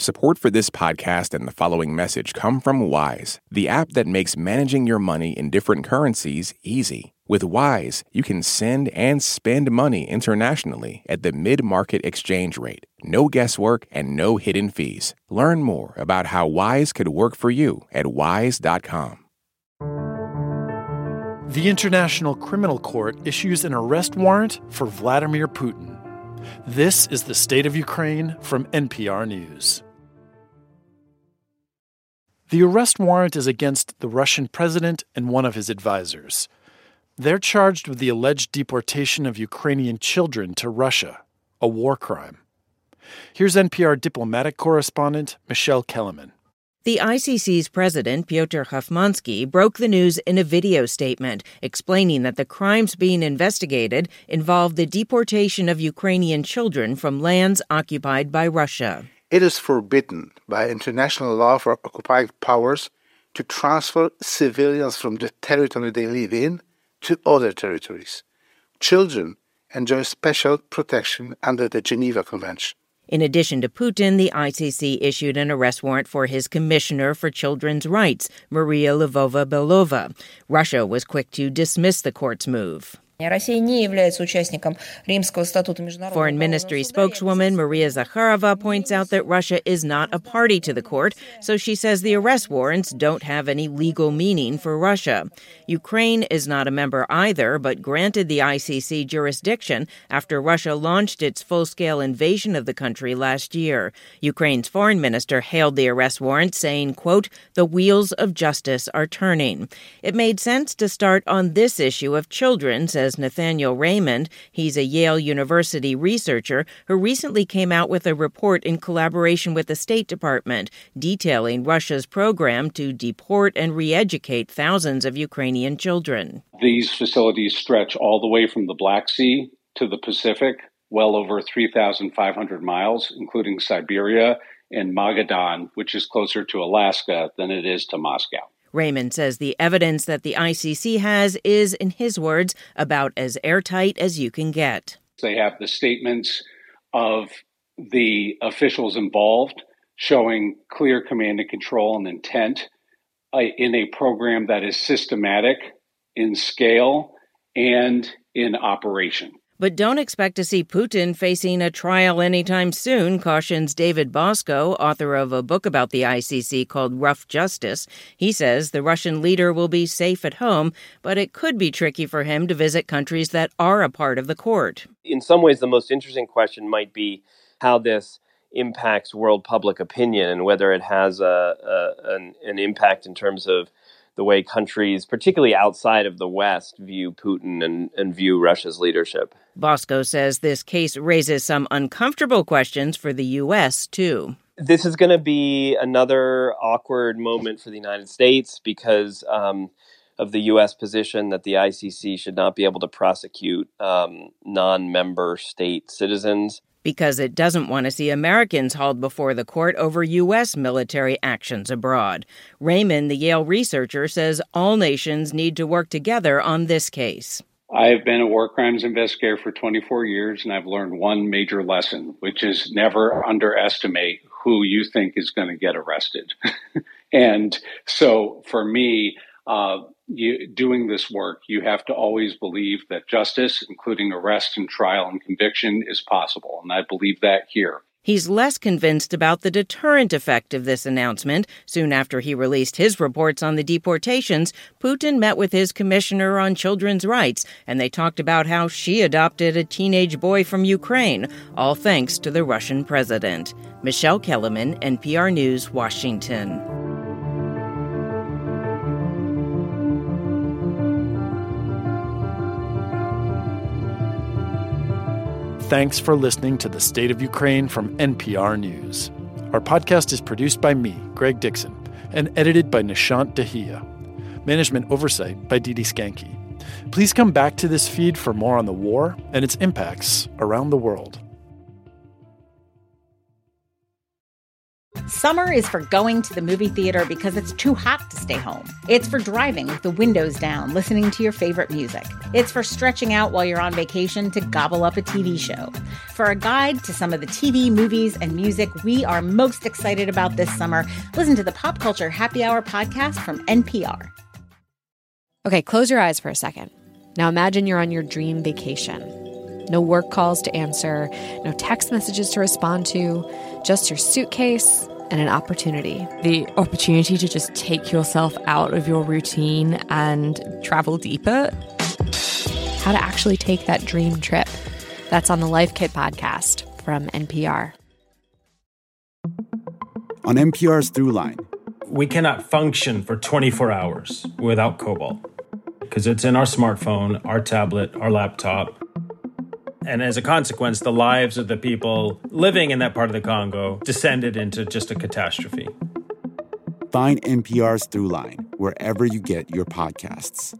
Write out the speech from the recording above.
Support for this podcast and the following message come from Wise, the app that makes managing your money in different currencies easy. With Wise, you can send and spend money internationally at the mid-market exchange rate. No guesswork and no hidden fees. Learn more about how Wise could work for you at wise.com. The International Criminal Court issues an arrest warrant for Vladimir Putin. This is the State of Ukraine from NPR News. The arrest warrant is against the Russian president and one of his advisors. They're charged with the alleged deportation of Ukrainian children to Russia, a war crime. Here's NPR diplomatic correspondent Michelle Kellerman. The ICC's president, Piotr Hofmanski, broke the news in a video statement explaining that the crimes being investigated involved the deportation of Ukrainian children from lands occupied by Russia. It is forbidden by international law for occupying powers to transfer civilians from the territory they live in to other territories. Children enjoy special protection under the Geneva Convention. In addition to Putin, the ICC issued an arrest warrant for his commissioner for children's rights, Maria Lvova-Belova. Russia was quick to dismiss the court's move. Foreign Ministry spokeswoman Maria Zakharova points out that Russia is not a party to the court, so she says the arrest warrants don't have any legal meaning for Russia. Ukraine is not a member either, but granted the ICC jurisdiction after Russia launched its full-scale invasion of the country last year. Ukraine's foreign minister hailed the arrest warrant, saying, quote, "The wheels of justice are turning." It made sense to start on this issue of children, says Nathaniel Raymond. He's a Yale University researcher who recently came out with a report in collaboration with the State Department detailing Russia's program to deport and re-educate thousands of Ukrainian children. These facilities stretch all the way from the Black Sea to the Pacific, well over 3,500 miles, including Siberia and Magadan, which is closer to Alaska than it is to Moscow. Raymond says the evidence that the ICC has is, in his words, about as airtight as you can get. They have the statements of the officials involved showing clear command and control and intent in a program that is systematic in scale and in operation. But don't expect to see Putin facing a trial anytime soon, cautions David Bosco, author of a book about the ICC called Rough Justice. He says the Russian leader will be safe at home, but it could be tricky for him to visit countries that are a part of the court. In some ways, the most interesting question might be how this impacts world public opinion and whether it has an impact in terms of the way countries, particularly outside of the West, view Putin and view Russia's leadership. Bosco says this case raises some uncomfortable questions for the U.S., too. This is going to be another awkward moment for the United States because of the U.S. position that the ICC should not be able to prosecute non-member state citizens. Because it doesn't want to see Americans hauled before the court over U.S. military actions abroad. Raymond, the Yale researcher, says all nations need to work together on this case. I've been a war crimes investigator for 24 years, and I've learned one major lesson, which is never underestimate who you think is going to get arrested. And so for me, doing this work, you have to always believe that justice, including arrest and trial and conviction, is possible. And I believe that here. He's less convinced about the deterrent effect of this announcement. Soon after he released his reports on the deportations, Putin met with his commissioner on children's rights, and they talked about how she adopted a teenage boy from Ukraine, all thanks to the Russian president. Michelle Kellerman, NPR News, Washington. Thanks for listening to The State of Ukraine from NPR News. Our podcast is produced by me, Greg Dixon, and edited by Nishant Dahiya. Management oversight by Didi Skanky. Please come back to this feed for more on the war and its impacts around the world. Summer is for going to the movie theater because it's too hot to stay home. It's for driving with the windows down, listening to your favorite music. It's for stretching out while you're on vacation to gobble up a TV show. For a guide to some of the TV, movies, and music we are most excited about this summer, listen to the Pop Culture Happy Hour podcast from NPR. Okay, close your eyes for a second. Now imagine you're on your dream vacation. No work calls to answer, no text messages to respond to, just your suitcase and an opportunity. The opportunity to just take yourself out of your routine and travel deeper. How to actually take that dream trip. That's on the Life Kit podcast from NPR. On NPR's Throughline. We cannot function for 24 hours without COBOL because it's in our smartphone, our tablet, our laptop. And as a consequence, the lives of the people living in that part of the Congo descended into just a catastrophe. Find NPR's Throughline wherever you get your podcasts.